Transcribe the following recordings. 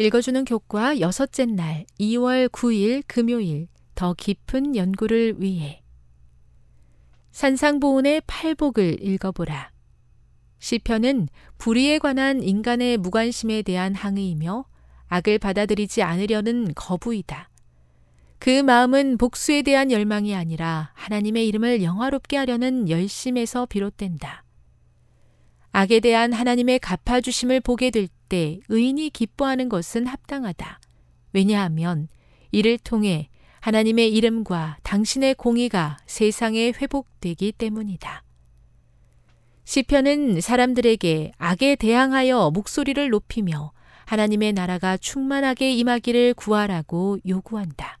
읽어주는 교과 여섯째 날 2월 9일 금요일 더 깊은 연구를 위해 산상보훈의 팔복을 읽어보라. 시편은 불의에 관한 인간의 무관심에 대한 항의이며 악을 받아들이지 않으려는 거부이다. 그 마음은 복수에 대한 열망이 아니라 하나님의 이름을 영화롭게 하려는 열심에서 비롯된다. 악에 대한 하나님의 갚아주심을 보게 될 때 의인이 기뻐하는 것은 합당하다. 왜냐하면 이를 통해 하나님의 이름과 당신의 공의가 세상에 회복되기 때문이다. 시편은 사람들에게 악에 대항하여 목소리를 높이며 하나님의 나라가 충만하게 임하기를 구하라고 요구한다.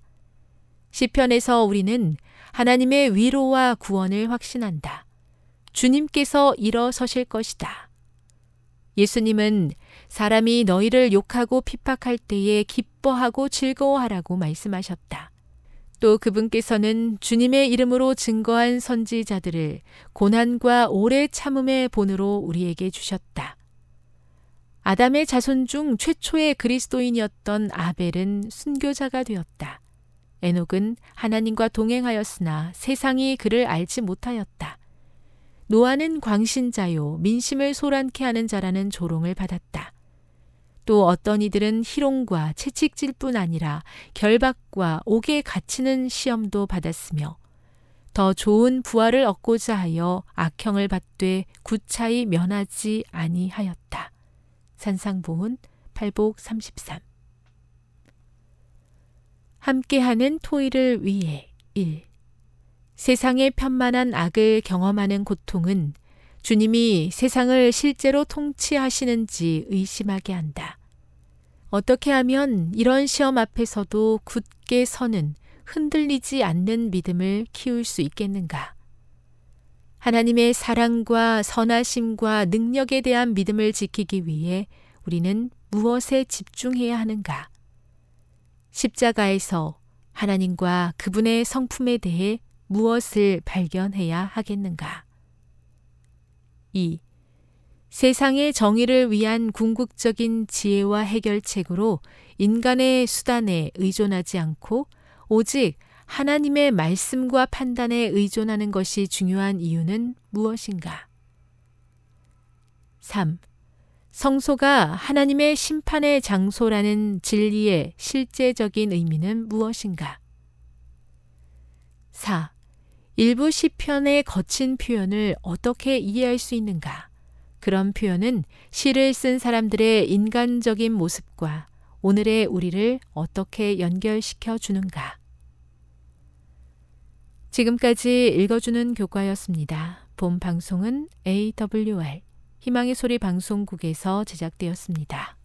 시편에서 우리는 하나님의 위로와 구원을 확신한다. 주님께서 일어서실 것이다. 예수님은 사람이 너희를 욕하고 핍박할 때에 기뻐하고 즐거워하라고 말씀하셨다. 또 그분께서는 주님의 이름으로 증거한 선지자들을 고난과 오래 참음의 본으로 우리에게 주셨다. 아담의 자손 중 최초의 그리스도인이었던 아벨은 순교자가 되었다. 에녹은 하나님과 동행하였으나 세상이 그를 알지 못하였다. 노아는 광신자요 민심을 소란케 하는 자라는 조롱을 받았다. 또 어떤 이들은 희롱과 채찍질 뿐 아니라 결박과 옥에 갇히는 시험도 받았으며 더 좋은 부활을 얻고자 하여 악형을 받되 구차히 면하지 아니하였다. 산상보훈 팔복 33. 함께하는 토의를 위해 1. 세상의 편만한 악을 경험하는 고통은 주님이 세상을 실제로 통치하시는지 의심하게 한다. 어떻게 하면 이런 시험 앞에서도 굳게 서는 흔들리지 않는 믿음을 키울 수 있겠는가? 하나님의 사랑과 선하심과 능력에 대한 믿음을 지키기 위해 우리는 무엇에 집중해야 하는가? 십자가에서 하나님과 그분의 성품에 대해 무엇을 발견해야 하겠는가? 2. 세상의 정의를 위한 궁극적인 지혜와 해결책으로 인간의 수단에 의존하지 않고 오직 하나님의 말씀과 판단에 의존하는 것이 중요한 이유는 무엇인가? 3. 성소가 하나님의 심판의 장소라는 진리의 실제적인 의미는 무엇인가? 4. 일부 시편의 거친 표현을 어떻게 이해할 수 있는가? 그런 표현은 시를 쓴 사람들의 인간적인 모습과 오늘의 우리를 어떻게 연결시켜 주는가? 지금까지 읽어주는 교과였습니다. 본 방송은 AWR, 희망의 소리 방송국에서 제작되었습니다.